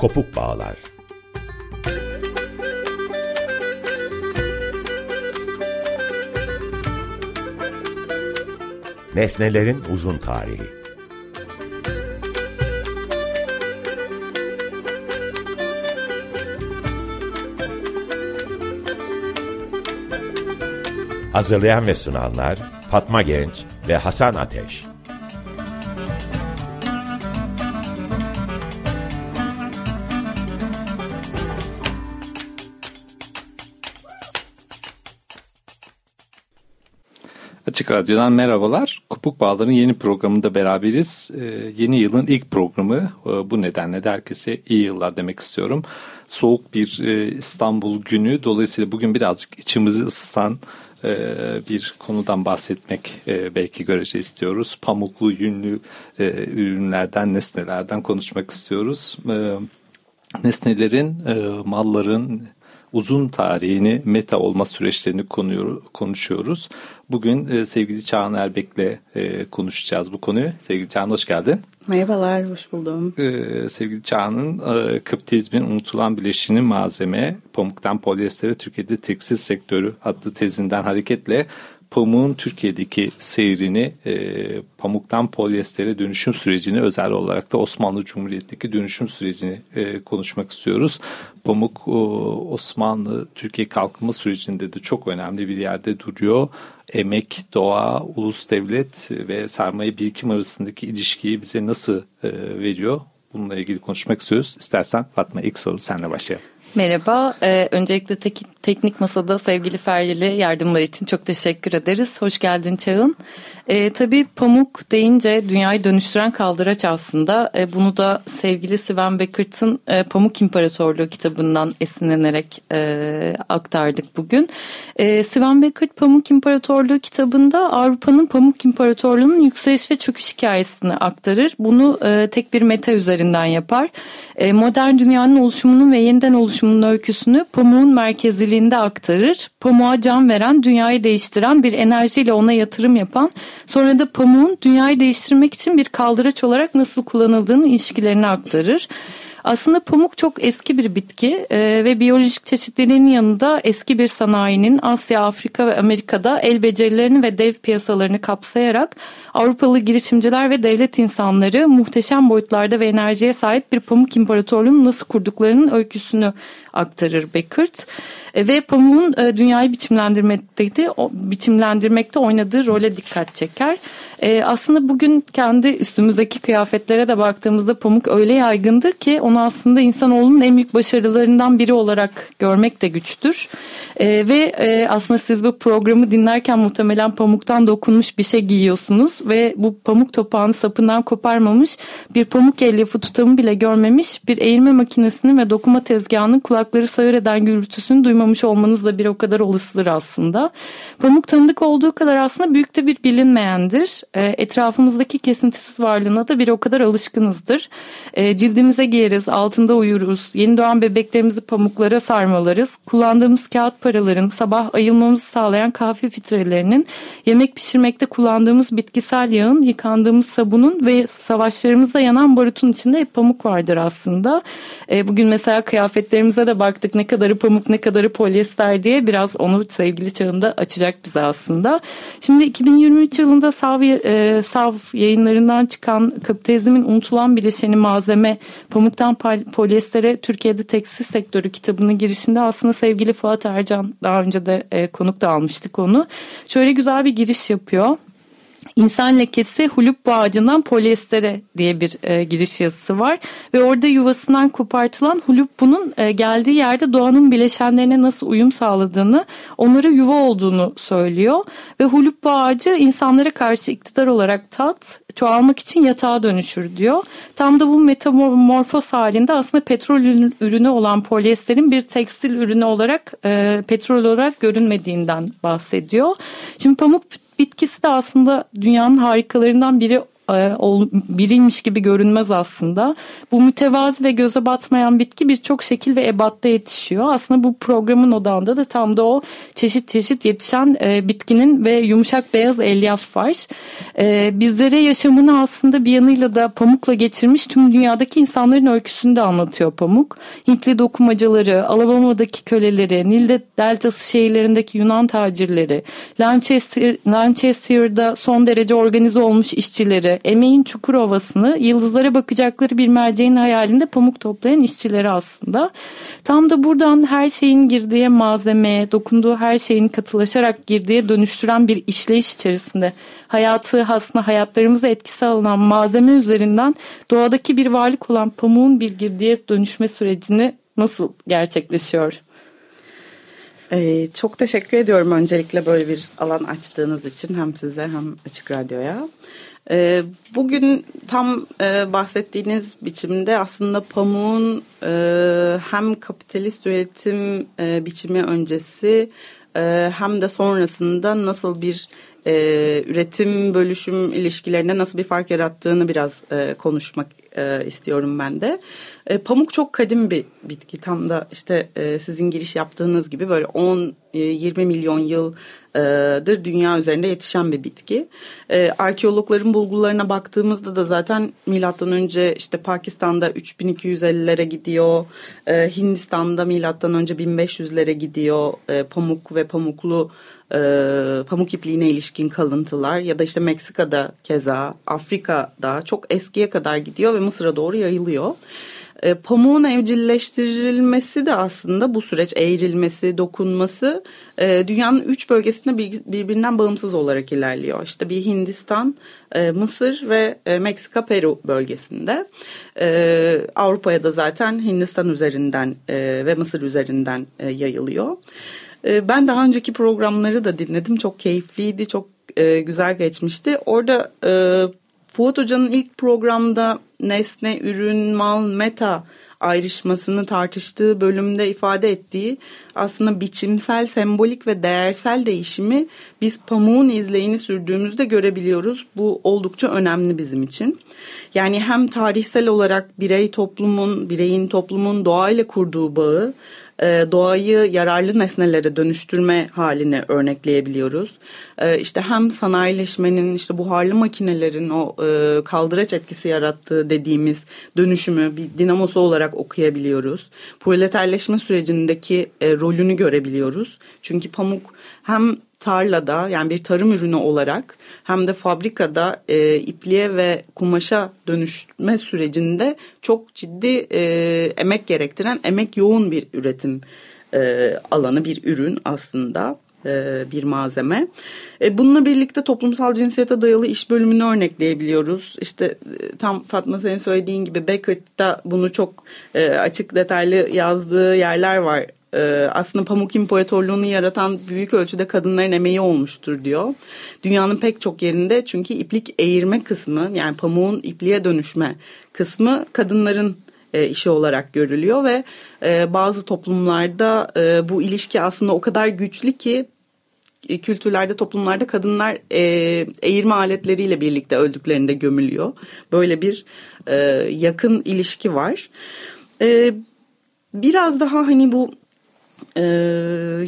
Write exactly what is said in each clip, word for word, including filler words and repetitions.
kopuk bağlar. Nesnelerin uzun tarihi. Hazırlayan ve sunanlar Fatma Genç ve Hasan Ateş. Açık Radyo'dan merhabalar. Kopuk Bağlar'ın yeni programında beraberiz. Ee, yeni yılın ilk programı. Ee, bu nedenle de herkese iyi yıllar demek istiyorum. Soğuk bir e, İstanbul günü. Dolayısıyla bugün birazcık içimizi ısıtan bir konudan bahsetmek belki görece istiyoruz. Pamuklu, yünlü ürünlerden, nesnelerden konuşmak istiyoruz. Nesnelerin, malların uzun tarihini, meta olma süreçlerini konuşuyoruz. Bugün sevgili Çağın Erbek'le konuşacağız bu konuyu. Sevgili Çağın, hoş geldin. Merhabalar, hoş buldum. Ee, sevgili Çağ'ın e, kapitalizmin unutulan bileşeni malzeme, pamuktan polyestere Türkiye'de tekstil sektörü adlı tezinden hareketle pamuğun Türkiye'deki seyrini, e, pamuktan polyestere dönüşüm sürecini, özel olarak da Osmanlı Cumhuriyeti'ndeki dönüşüm sürecini e, konuşmak istiyoruz. Pamuk e, Osmanlı Türkiye kalkınma sürecinde de çok önemli bir yerde duruyor. Emek, doğa, ulus devlet ve sermaye birikim arasındaki ilişkiyi bize nasıl e, veriyor? Bununla ilgili konuşmak istiyoruz. İstersen Fatma, ilk soru senle başlayalım. Merhaba. Ee, öncelikle tek, teknik masada sevgili Feryal'e yardımlar için çok teşekkür ederiz. Hoş geldin Çağın. Ee, tabii pamuk deyince dünyayı dönüştüren kaldıraç aslında. Ee, bunu da sevgili Sven Beckert'ın e, Pamuk İmparatorluğu kitabından esinlenerek e, aktardık bugün. E, Sven Beckert Pamuk İmparatorluğu kitabında Avrupa'nın Pamuk İmparatorluğu'nun yükseliş ve çöküş hikayesini aktarır. Bunu e, tek bir meta üzerinden yapar. E, modern dünyanın oluşumunun ve yeniden oluşumunun öyküsünü pamuğun merkeziliğinde aktarır. Pamuğa can veren, dünyayı değiştiren bir enerjiyle ona yatırım yapan, sonra da pamuğun dünyayı değiştirmek için bir kaldıraç olarak nasıl kullanıldığının ilişkilerini aktarır. Aslında pamuk çok eski bir bitki e, ve biyolojik çeşitliliğin yanında eski bir sanayinin Asya, Afrika ve Amerika'da el becerilerini ve dev piyasalarını kapsayarak Avrupalı girişimciler ve devlet insanları muhteşem boyutlarda ve enerjiye sahip bir pamuk imparatorluğunu nasıl kurduklarının öyküsünü aktarır Beckert. E, ve pamuğun e, dünyayı biçimlendirmekte, o, biçimlendirmekte oynadığı role dikkat çeker. E, aslında bugün kendi üstümüzdeki kıyafetlere de baktığımızda pamuk öyle yaygındır ki onu aslında insanoğlunun en büyük başarılarından biri olarak görmek de güçtür. E, ve e, aslında siz bu programı dinlerken muhtemelen pamuktan dokunmuş bir şey giyiyorsunuz ve bu pamuk topağını sapından koparmamış, bir pamuk elyafı tutamı bile görmemiş, bir eğirme makinesinin ve dokuma tezgahının kulakları sağır eden gürültüsünü duymamış olmanız da bir o kadar olasıdır aslında. Pamuk tanıdık olduğu kadar aslında büyük de bir bilinmeyendir. Etrafımızdaki kesintisiz varlığına da bir o kadar alışkınızdır. Cildimize giyeriz, altında uyuruz, yeni doğan bebeklerimizi pamuklara sarmalarız, kullandığımız kağıt paraların, sabah ayılmamızı sağlayan kahve fitrelerinin, yemek pişirmekte kullandığımız bitkisel yağın, yıkandığımız sabunun ve savaşlarımızda yanan barutun içinde hep pamuk vardır aslında. Bugün mesela kıyafetlerimize de baktık, ne kadarı pamuk ne kadarı polyester diye, biraz onu sevgili Çağında açacak bize aslında. Şimdi iki bin yirmi üç yılında Sav Sav yayınlarından çıkan Kapitalizmin Unutulan Bileşeni Malzeme, Pamuktan Polyestere Türkiye'de Tekstil Sektörü kitabının girişinde aslında sevgili Fuat Ercan, daha önce de e, konuk da almıştık onu. Şöyle güzel bir giriş yapıyor. İnsan lekesi Huluppu ağacından polyestere diye bir e, giriş yazısı var ve orada yuvasından kopartılan Huluppu'nun e, geldiği yerde doğanın bileşenlerine nasıl uyum sağladığını, onlara yuva olduğunu söylüyor ve Huluppu ağacı insanlara karşı iktidar olarak tat, çoğalmak için yatağa dönüşür diyor. Tam da bu metamorfoz halinde aslında petrol ürünü olan polyesterin bir tekstil ürünü olarak, e, petrol olarak görünmediğinden bahsediyor. Şimdi pamuk bitkisi de aslında dünyanın harikalarından biri biriymiş gibi görünmez aslında. Bu mütevazi ve göze batmayan bitki birçok şekil ve ebatta yetişiyor. Aslında bu programın odağında da tam da o çeşit çeşit yetişen bitkinin ve yumuşak beyaz elyaf var. Bizlere yaşamını aslında bir yanıyla da pamukla geçirmiş tüm dünyadaki insanların öyküsünü de anlatıyor Pamuk. Hintli dokumacıları, Alabama'daki köleleri, Nil Deltası şehirlerindeki Yunan tacirleri, Lancaster, Lancaster'da son derece organize olmuş işçileri, emeğin Çukurova'sını, yıldızlara bakacakları bir merceğin hayalinde pamuk toplayan işçileri aslında. Tam da buradan her şeyin girdiği malzemeye, dokunduğu her şeyin katılaşarak girdiği dönüştüren bir işleyiş içerisinde hayatı, aslında hayatlarımıza etkisi alınan malzeme üzerinden doğadaki bir varlık olan pamuğun bir girdiye dönüşme sürecini nasıl gerçekleşiyor? Ee, çok teşekkür ediyorum öncelikle böyle bir alan açtığınız için, hem size hem Açık Radyo'ya. Ee, bugün tam e, bahsettiğiniz biçimde aslında pamuğun e, hem kapitalist üretim e, biçimi öncesi e, hem de sonrasında nasıl bir e, üretim bölüşüm ilişkilerine nasıl bir fark yarattığını biraz e, konuşmak e, istiyorum ben de. E, pamuk çok kadim bir bitki, tam da işte e, sizin giriş yaptığınız gibi böyle on yirmi milyon yıldır dünya üzerinde yetişen bir bitki. E, arkeologların bulgularına baktığımızda da zaten milattan önce işte Pakistan'da üç bin iki yüz ellilere gidiyor, e, Hindistan'da milattan önce bin beş yüzlere gidiyor e, pamuk ve pamuklu E, pamuk ipliğine ilişkin kalıntılar, ya da işte Meksika'da keza, Afrika'da çok eskiye kadar gidiyor ve Mısır'a doğru yayılıyor. E, pamuğun evcilleştirilmesi de aslında bu süreç, eğrilmesi, dokunması e, dünyanın üç bölgesinde bir, birbirinden bağımsız olarak ilerliyor. İşte bir Hindistan, e, Mısır ve e, Meksika, Peru bölgesinde. E, Avrupa'ya da zaten Hindistan üzerinden e, ve Mısır üzerinden e, yayılıyor. Ben daha önceki programları da dinledim. Çok keyifliydi, çok e, güzel geçmişti. Orada e, Fuat Hoca'nın ilk programda nesne, ürün, mal, meta ayrışmasını tartıştığı bölümde ifade ettiği aslında biçimsel, sembolik ve değersel değişimi biz pamuğun izleyini sürdüğümüzde görebiliyoruz. Bu oldukça önemli bizim için. Yani hem tarihsel olarak birey toplumun, bireyin toplumun doğayla kurduğu bağı, doğayı yararlı nesnelere dönüştürme halini örnekleyebiliyoruz. İşte hem sanayileşmenin, işte buharlı makinelerin o kaldıraç etkisi yarattığı dediğimiz dönüşümü bir dinamosu olarak okuyabiliyoruz. Proleterleşme sürecindeki rolünü görebiliyoruz. Çünkü pamuk hem tarlada, yani bir tarım ürünü olarak, hem de fabrikada e, ipliğe ve kumaşa dönüşme sürecinde çok ciddi e, emek gerektiren, emek yoğun bir üretim e, alanı, bir ürün aslında, e, bir malzeme. E, bununla birlikte toplumsal cinsiyete dayalı iş bölümünü örnekleyebiliyoruz. İşte tam Fatma senin söylediğin gibi Beckert'ta bunu çok e, açık detaylı yazdığı yerler var. Aslında Pamuk İmparatorluğu'nu yaratan büyük ölçüde kadınların emeği olmuştur diyor. Dünyanın pek çok yerinde çünkü iplik eğirme kısmı, yani pamuğun ipliğe dönüşme kısmı kadınların işi olarak görülüyor ve bazı toplumlarda bu ilişki aslında o kadar güçlü ki kültürlerde, toplumlarda kadınlar eğirme aletleriyle birlikte öldüklerinde gömülüyor. Böyle bir yakın ilişki var. Biraz daha hani bu Ee,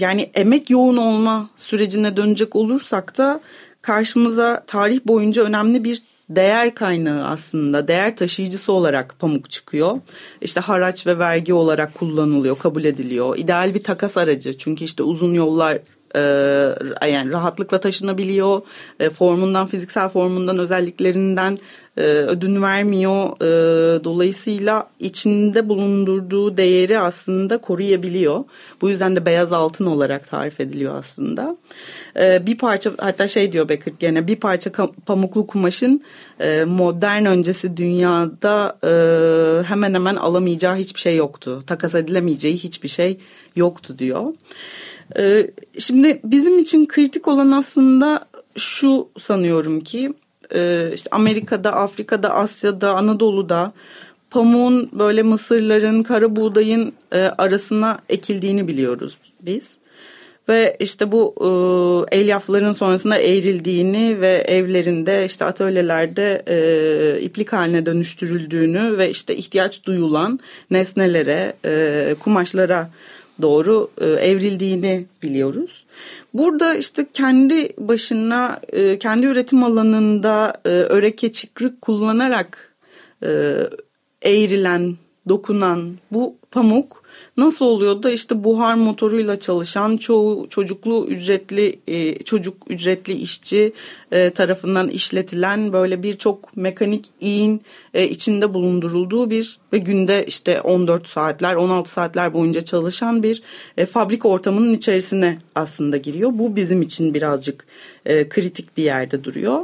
yani emek yoğun olma sürecine dönecek olursak da karşımıza tarih boyunca önemli bir değer kaynağı, aslında değer taşıyıcısı olarak pamuk çıkıyor. İşte haraç ve vergi olarak kullanılıyor, kabul ediliyor. İdeal bir takas aracı, çünkü işte uzun yollar e, yani rahatlıkla taşınabiliyor. E, formundan, fiziksel formundan, özelliklerinden e, ödün vermiyor. E, dolayısıyla içinde bulundurduğu değeri aslında koruyabiliyor. Bu yüzden de beyaz altın olarak tarif ediliyor aslında. E, bir parça, hatta şey diyor Beckert gene, bir parça kam- pamuklu kumaşın e, modern öncesi dünyada e, hemen hemen alamayacağı hiçbir şey yoktu. Takas edilemeyeceği hiçbir şey yoktu diyor. E, şimdi bizim için kritik olan aslında şu, sanıyorum ki İşte Amerika'da, Afrika'da, Asya'da, Anadolu'da pamuğun böyle mısırların, kara buğdayın arasına ekildiğini biliyoruz biz. ve işte bu e, elyafların sonrasında eğrildiğini ve evlerinde işte atölyelerde e, iplik haline dönüştürüldüğünü ve işte ihtiyaç duyulan nesnelere, e, kumaşlara doğru e, evrildiğini biliyoruz. Burada işte kendi başına, e, kendi üretim alanında e, öreke çıkrık kullanarak e, eğrilen, dokunan bu pamuk nasıl oluyor da işte buhar motoruyla çalışan çoğu çocuklu ücretli e, çocuk ücretli işçi e, tarafından işletilen böyle birçok mekanik iğin e, içinde bulundurulduğu bir ve günde işte on dört saatler on altı saatler boyunca çalışan bir e, fabrika ortamının içerisine aslında giriyor. Bu bizim için birazcık e, kritik bir yerde duruyor.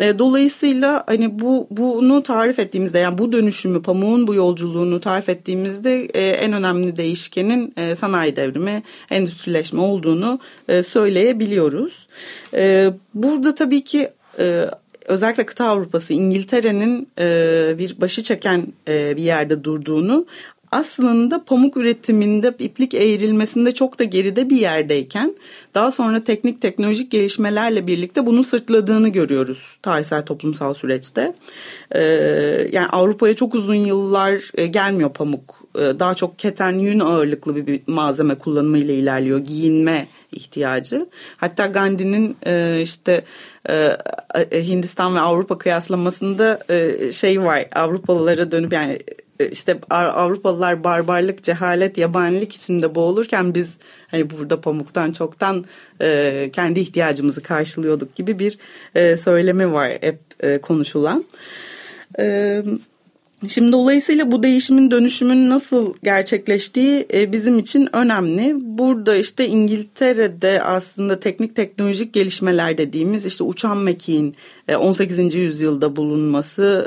E, dolayısıyla hani bu bunu tarif ettiğimizde, yani bu dönüşümü, pamuğun bu yolculuğunu tarif ettiğimizde e, en önemli değişkenin e, sanayi devrimi, endüstrileşme olduğunu e, söyleyebiliyoruz. E, burada tabii ki e, özellikle kıta Avrupası, İngiltere'nin e, bir başı çeken e, bir yerde durduğunu, aslında pamuk üretiminde, iplik eğrilmesinde çok da geride bir yerdeyken daha sonra teknik teknolojik gelişmelerle birlikte bunu sırtladığını görüyoruz tarihsel toplumsal süreçte. E, yani Avrupa'ya çok uzun yıllar e, gelmiyor pamuk. Daha çok keten, yün ağırlıklı bir malzeme kullanımı ile ilerliyor. Giyinme ihtiyacı. Hatta Gandhi'nin işte Hindistan ve Avrupa kıyaslamasında şey var. Avrupalılara dönüp, yani işte Avrupalılar barbarlık, cehalet, yabanilik içinde boğulurken biz hani burada pamuktan çoktan kendi ihtiyacımızı karşılıyorduk gibi bir söylemi var hep konuşulan. Evet. Şimdi dolayısıyla bu değişimin, dönüşümün nasıl gerçekleştiği bizim için önemli. Burada işte İngiltere'de aslında teknik teknolojik gelişmeler dediğimiz işte uçan mekiğin on sekizinci yüzyılda bulunması,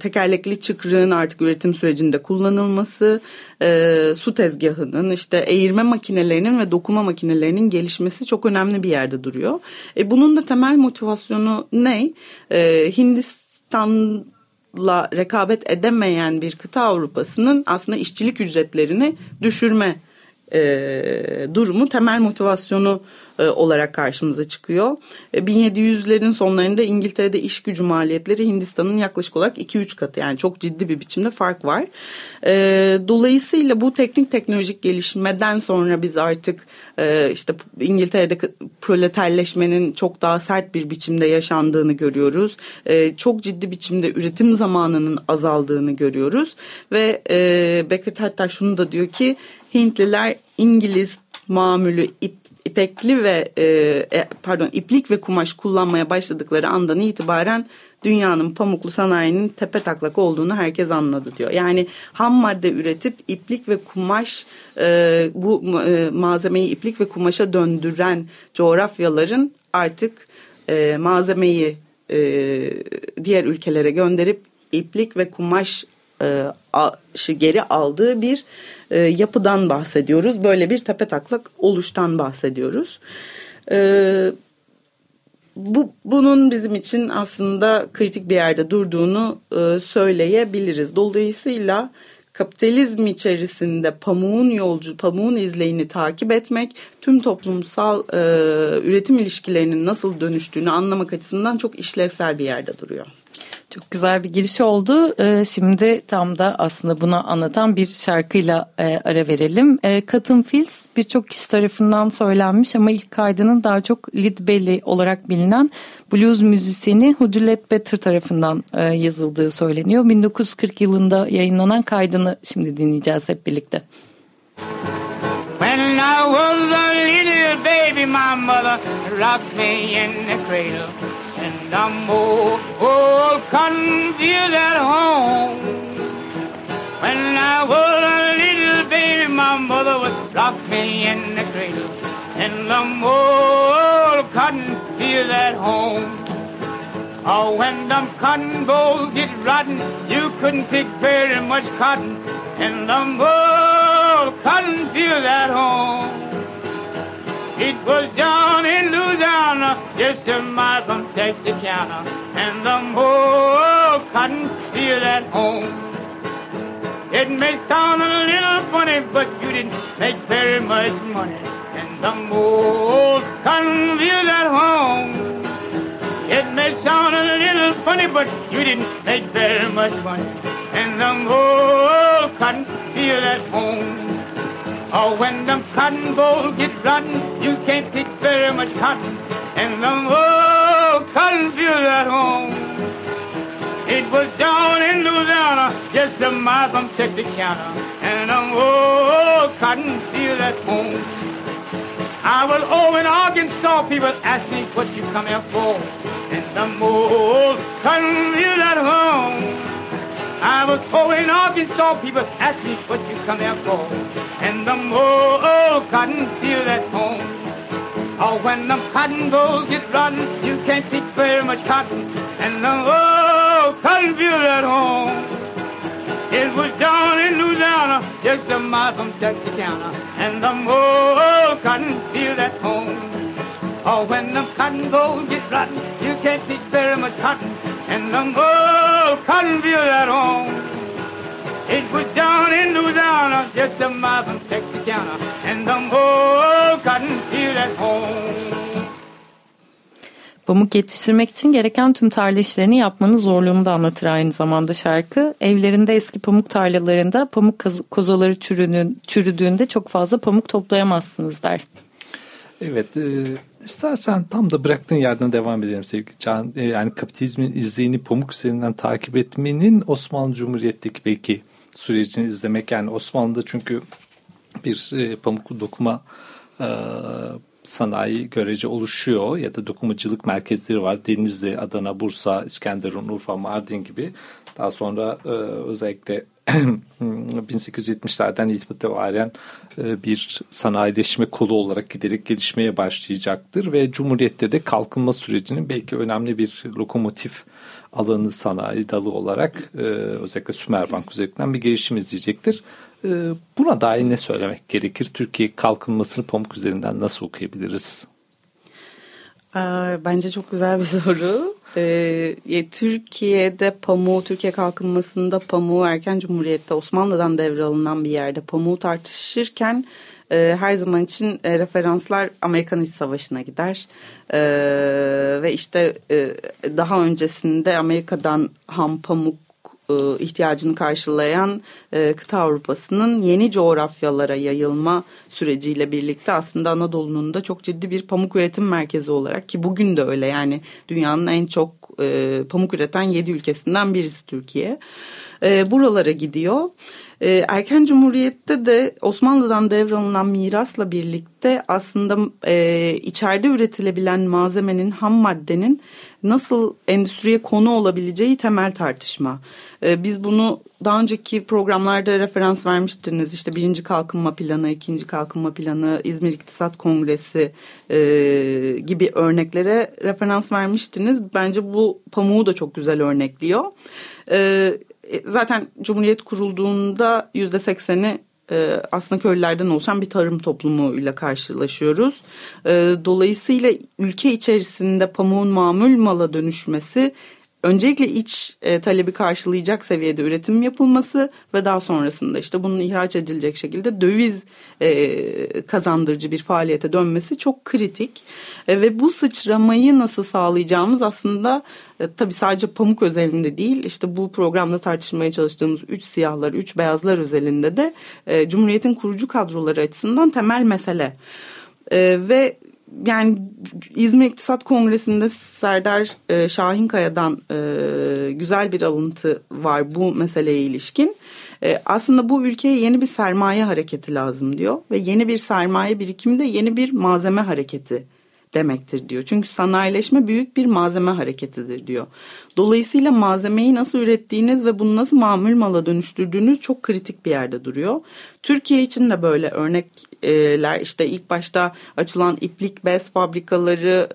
tekerlekli çıkrığın artık üretim sürecinde kullanılması, su tezgahının, işte eğirme makinelerinin ve dokuma makinelerinin gelişmesi çok önemli bir yerde duruyor. E bunun da temel motivasyonu ne? Hindistan la rekabet edemeyen bir kıta Avrupa'sının aslında işçilik ücretlerini düşürme e, durumu temel motivasyonu e, olarak karşımıza çıkıyor. E, bin yedi yüzlerin sonlarında İngiltere'de iş gücü maliyetleri Hindistan'ın yaklaşık olarak iki üç katı, yani çok ciddi bir biçimde fark var. E, dolayısıyla bu teknik teknolojik gelişmeden sonra biz artık e, işte İngiltere'de proleterleşmenin çok daha sert bir biçimde yaşandığını görüyoruz. E, çok ciddi biçimde üretim zamanının azaldığını görüyoruz ve e, Beckert hatta şunu da diyor ki, Hintliler İngiliz mamülü ip, ipekli ve e, pardon iplik ve kumaş kullanmaya başladıkları andan itibaren dünyanın pamuklu sanayinin tepe taklak olduğunu herkes anladı diyor. Yani ham madde üretip iplik ve kumaş e, bu e, malzemeyi iplik ve kumaşa döndüren coğrafyaların artık e, malzemeyi e, diğer ülkelere gönderip iplik ve kumaş geri aldığı bir yapıdan bahsediyoruz. Böyle bir tepe taklak oluştan bahsediyoruz. Bu, bunun bizim için aslında kritik bir yerde durduğunu söyleyebiliriz. Dolayısıyla kapitalizm içerisinde pamuğun yolcu, pamuğun izleyini takip etmek, tüm toplumsal üretim ilişkilerinin nasıl dönüştüğünü anlamak açısından çok işlevsel bir yerde duruyor. Çok güzel bir giriş oldu. Şimdi tam da aslında bunu anlatan bir şarkıyla ara verelim. Cotton Fields birçok kişi tarafından söylenmiş ama ilk kaydının daha çok Leadbelly olarak bilinen blues müzisyeni Huddie Ledbetter tarafından yazıldığı söyleniyor. bin dokuz yüz kırk yılında yayınlanan kaydını şimdi dinleyeceğiz hep birlikte. When I was a little baby, my mother rocked me in the cradle. And I'm old, old, confused at home. When I was a little baby, my mother would rock me in the cradle. And I'm old, confused at home. Oh, when them cotton bolls get rotten, you couldn't pick very much cotton. And I'm old, confused at home. It was down in Louisiana, just a mile from Texarkana, and the whole cotton field at home. It may sound a little funny, but you didn't make very much money. And some old confused at home. It may sound a little funny, but you didn't make very much money. And some old confused at home. Oh, when them cotton bowls get rotten, you can't pick very much cotton. And them old cotton fields at home. It was down in Louisiana, just a mile from Texarkana. And them old cotton fields at home. I was over in Arkansas, people asked me what you come here for. And them old cotton fields at home. I was over in Arkansas, people asked me what you come here for. And them old, old cotton fields at home. Oh, when them cotton bowls get rotten, you can't pick very much cotton. And them old cotton fields at home. It was down in Louisiana, just a mile from Texarkana. And them old cotton fields at home. Oh, when them cotton bowls get rotten, you can't pick very much cotton. And them old cotton fields at home. It was down in Louisiana, just a mile from Texarkana. And them old cotton fields at home. Pamuk yetiştirmek için gereken tüm tarla işlerini yapmanın zorluğunu da anlatır aynı zamanda şarkı. Evlerinde eski pamuk tarlalarında pamuk kozaları çürüdüğünde çok fazla pamuk toplayamazsınız der. Evet, e, istersen tam da bıraktığın yerden devam edelim sevgili Can. E, yani kapitalizmin izleyini pamuk üzerinden takip etmenin Osmanlı Cumhuriyet'teki belki sürecini izlemek. Yani Osmanlı'da çünkü bir e, pamuklu dokuma e, sanayi görece oluşuyor ya da dokumacılık merkezleri var. Denizli, Adana, Bursa, İskenderun, Urfa, Mardin gibi. Daha sonra e, özellikle bin sekiz yüz yetmişlerden itibaren bir sanayileşme kolu olarak giderek gelişmeye başlayacaktır ve Cumhuriyet'te de kalkınma sürecinin belki önemli bir lokomotif alanı sanayi dalı olarak özellikle Sümerbank üzerinden bir gelişim izleyecektir. Buna dair ne söylemek gerekir? Türkiye kalkınmasını pamuk üzerinden nasıl okuyabiliriz? Bence çok güzel bir soru. Ee, Türkiye'de pamuğu, Türkiye kalkınmasında pamuğu erken Cumhuriyet'te Osmanlı'dan devralınan bir yerde pamuğu tartışırken e, her zaman için e, referanslar Amerikan İç Savaşı'na gider. E, ve işte e, daha öncesinde Amerika'dan ham pamuk e, ihtiyacını karşılayan e, kıta Avrupa'sının yeni coğrafyalara yayılma süreciyle birlikte aslında Anadolu'nun da çok ciddi bir pamuk üretim merkezi olarak ki bugün de öyle yani dünyanın en çok e, pamuk üreten yedi ülkesinden birisi Türkiye. E, buralara gidiyor. E, erken Cumhuriyet'te de Osmanlı'dan devralınan mirasla birlikte aslında e, içeride üretilebilen malzemenin, ham maddenin nasıl endüstriye konu olabileceği temel tartışma. E, biz bunu daha önceki programlarda referans vermiştiniz. İşte birinci kalkınma planı, ikinci kalkınma planı, İzmir İktisat Kongresi e, gibi örneklere referans vermiştiniz. Bence bu pamuğu da çok güzel örnekliyor. E, zaten Cumhuriyet kurulduğunda yüzde sekseni aslında köylülerden oluşan bir tarım toplumuyla karşılaşıyoruz. Dolayısıyla ülke içerisinde pamuğun mamul mala dönüşmesi, öncelikle iç e, talebi karşılayacak seviyede üretim yapılması ve daha sonrasında işte bunun ihraç edilecek şekilde döviz e, kazandırıcı bir faaliyete dönmesi çok kritik. E, ve bu sıçramayı nasıl sağlayacağımız aslında e, tabii sadece pamuk özelinde değil, işte bu programda tartışmaya çalıştığımız üç siyahlar, üç beyazlar özelinde de e, Cumhuriyet'in kurucu kadroları açısından temel mesele. E, ve yani İzmir İktisat Kongresi'nde Serdar e, Şahinkaya'dan e, güzel bir alıntı var bu meseleye ilişkin. E, aslında bu ülkeye yeni bir sermaye hareketi lazım diyor ve yeni bir sermaye birikimi de yeni bir malzeme hareketi demektir diyor. Çünkü sanayileşme büyük bir malzeme hareketidir diyor. Dolayısıyla malzemeyi nasıl ürettiğiniz ve bunu nasıl mamul mala dönüştürdüğünüz çok kritik bir yerde duruyor. Türkiye için de böyle örnekler işte ilk başta açılan iplik bez fabrikaları,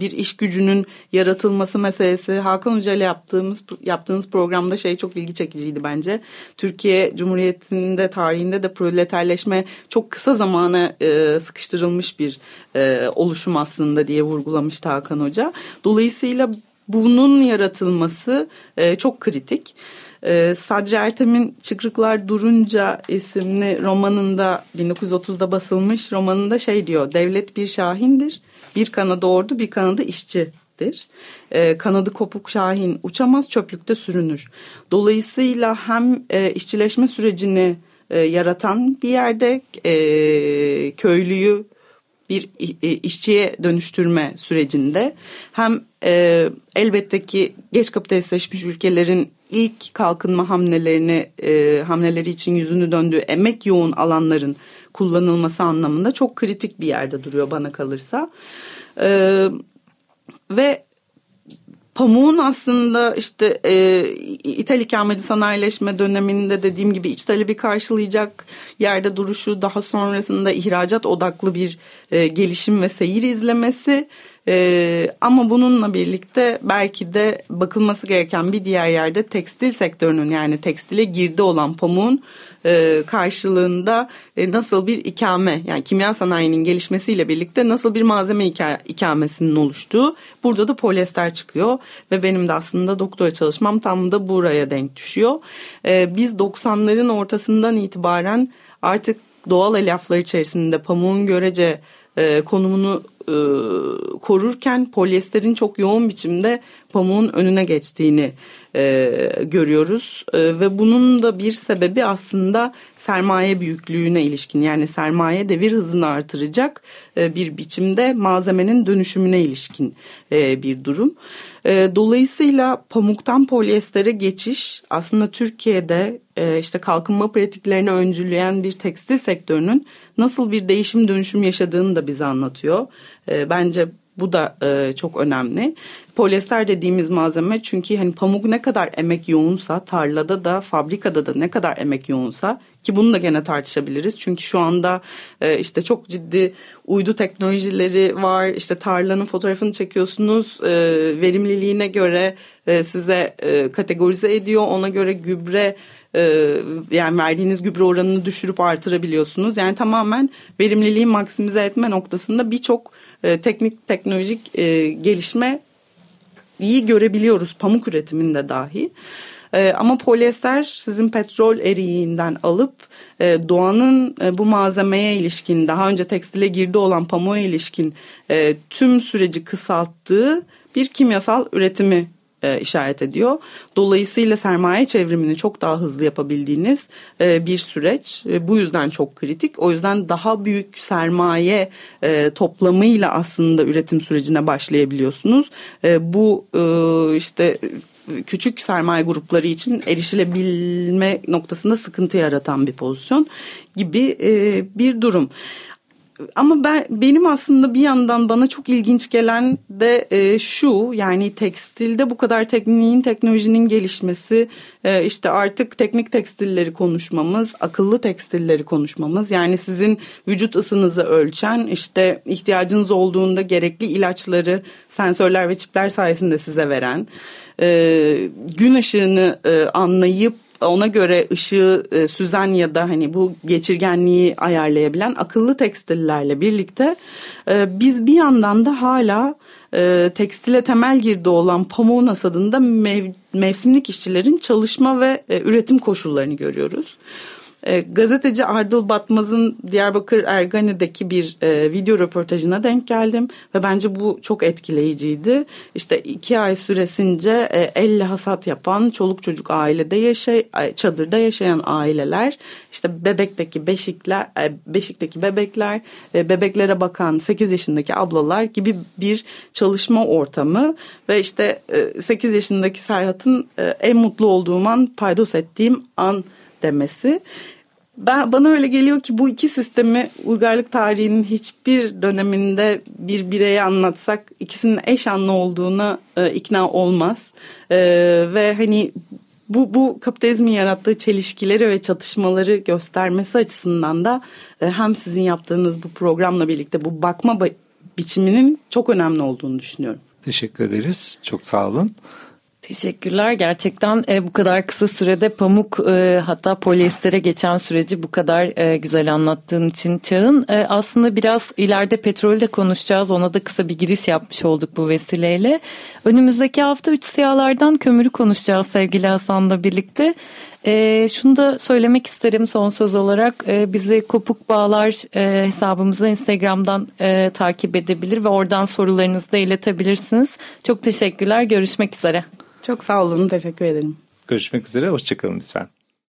bir iş gücünün yaratılması meselesi. Hakan Hücel'le yaptığımız yaptığınız programda şey çok ilgi çekiciydi bence. Türkiye Cumhuriyeti'nde tarihinde de proleterleşme çok kısa zamana sıkıştırılmış bir oluşum aslında diye vurgulamıştı Hakan Hoca. Dolayısıyla bunun yaratılması çok kritik. E, Sadri Ertem'in Çıkrıklar Durunca isimli romanında, bin dokuz yüz otuzda basılmış romanında şey diyor: devlet bir şahindir, bir kanadı ordu, bir kanadı işçidir. E, kanadı kopuk şahin uçamaz, çöplükte sürünür. Dolayısıyla hem e, işçileşme sürecini e, yaratan bir yerde, e, köylüyü bir işçiye dönüştürme sürecinde, hem e, elbette ki geç kapitalistleşmiş ülkelerin ilk kalkınma hamlelerini e, hamleleri için yüzünü döndüğü emek yoğun alanların kullanılması anlamında çok kritik bir yerde duruyor bana kalırsa. E, ve Pamuk'un aslında işte e, ithal ikameci sanayileşme döneminde dediğim gibi iç talebi karşılayacak yerde duruşu, daha sonrasında ihracat odaklı bir e, gelişim ve seyir izlemesi, e, ama bununla birlikte belki de bakılması gereken bir diğer yerde tekstil sektörünün, yani tekstile girdi olan Pamuk'un e, karşılığında e, nasıl bir ikame, yani kimya sanayinin gelişmesiyle birlikte nasıl bir malzeme ika, ikamesinin oluştuğu, burada da polyester çıkıyor. Ve benim de aslında doktora çalışmam tam da buraya denk düşüyor. Ee, biz doksanların ortasından itibaren artık doğal elyaflar içerisinde pamuğun görece e, konumunu e, korurken, polyesterin çok yoğun biçimde pamuğun önüne geçtiğini e, görüyoruz. E, ve bunun da bir sebebi aslında sermaye büyüklüğüne ilişkin, yani sermaye devir hızını artıracak e, bir biçimde malzemenin dönüşümüne ilişkin e, bir durum. E, dolayısıyla pamuktan polyestere geçiş aslında Türkiye'de e, işte kalkınma pratiklerine öncüleyen bir tekstil sektörünün nasıl bir değişim dönüşüm yaşadığını da bize anlatıyor. E, bence bu da e, çok önemli. Polyester dediğimiz malzeme, çünkü hani pamuk ne kadar emek yoğunsa, tarlada da fabrikada da ne kadar emek yoğunsa, ki bunu da gene tartışabiliriz. Çünkü şu anda e, işte çok ciddi uydu teknolojileri var. İşte tarlanın fotoğrafını çekiyorsunuz. E, verimliliğine göre e, size e, kategorize ediyor. Ona göre gübre, e, yani verdiğiniz gübre oranını düşürüp artırabiliyorsunuz. Yani tamamen verimliliği maksimize etme noktasında birçok e, teknik teknolojik e, gelişme iyi görebiliyoruz pamuk üretiminde dahi. Ee, ama polyester sizin petrol eriğinden alıp e, doğanın e, bu malzemeye ilişkin, daha önce tekstile girdi olan pamuğa ilişkin e, tüm süreci kısalttığı bir kimyasal üretimi e, işaret ediyor. Dolayısıyla sermaye çevrimini çok daha hızlı yapabildiğiniz e, bir süreç. E, bu yüzden çok kritik. O yüzden daha büyük sermaye e, toplamıyla aslında üretim sürecine başlayabiliyorsunuz. E, bu e, işte... küçük sermaye grupları için erişilebilme noktasında sıkıntı yaratan bir pozisyon gibi e, bir durum. Ama ben benim aslında bir yandan bana çok ilginç gelen de e, şu, yani tekstilde bu kadar tekniğin, teknolojinin gelişmesi, e, işte artık teknik tekstilleri konuşmamız, akıllı tekstilleri konuşmamız, yani sizin vücut ısınızı ölçen, işte ihtiyacınız olduğunda gerekli ilaçları sensörler ve çipler sayesinde size veren, e, gün ışığını e, anlayıp ona göre ışığı e, süzen ya da hani bu geçirgenliği ayarlayabilen akıllı tekstillerle birlikte e, biz bir yandan da hala e, tekstile temel girdi olan pamuğun hasadında mev, mevsimlik işçilerin çalışma ve e, üretim koşullarını görüyoruz. E, gazeteci Ardıl Batmaz'ın Diyarbakır Ergani'deki bir e, video röportajına denk geldim ve bence bu çok etkileyiciydi. İşte iki ay süresince e, elle hasat yapan, çoluk çocuk ailede yaşay, çadırda yaşayan aileler, işte bebekteki beşikler, e, beşikteki bebekler, e, bebeklere bakan sekiz yaşındaki ablalar gibi bir çalışma ortamı ve işte e, sekiz yaşındaki Serhat'ın e, en mutlu olduğum an, paydos ettiğim an demesi. Ben, bana öyle geliyor ki bu iki sistemi uygarlık tarihinin hiçbir döneminde bir bireye anlatsak ikisinin eş anlı olduğuna e, ikna olmaz. E, ve hani bu, bu kapitalizmin yarattığı çelişkileri ve çatışmaları göstermesi açısından da e, hem sizin yaptığınız bu programla birlikte bu bakma ba- biçiminin çok önemli olduğunu düşünüyorum. Teşekkür ederiz. Çok sağ olun. Teşekkürler. Gerçekten e, bu kadar kısa sürede pamuk e, hatta polyestere geçen süreci bu kadar e, güzel anlattığın için Çağın. E, aslında biraz ileride petrolü de konuşacağız. Ona da kısa bir giriş yapmış olduk bu vesileyle. Önümüzdeki hafta üç siyahlardan kömürü konuşacağız sevgili Hasan'la birlikte. E, şunu da söylemek isterim son söz olarak. E, bizi Kopuk Bağlar e, hesabımızı Instagram'dan e, takip edebilir ve oradan sorularınızı da iletebilirsiniz. Çok teşekkürler. Görüşmek üzere. Çok sağ olun. Teşekkür ederim. Görüşmek üzere. Hoşçakalın lütfen.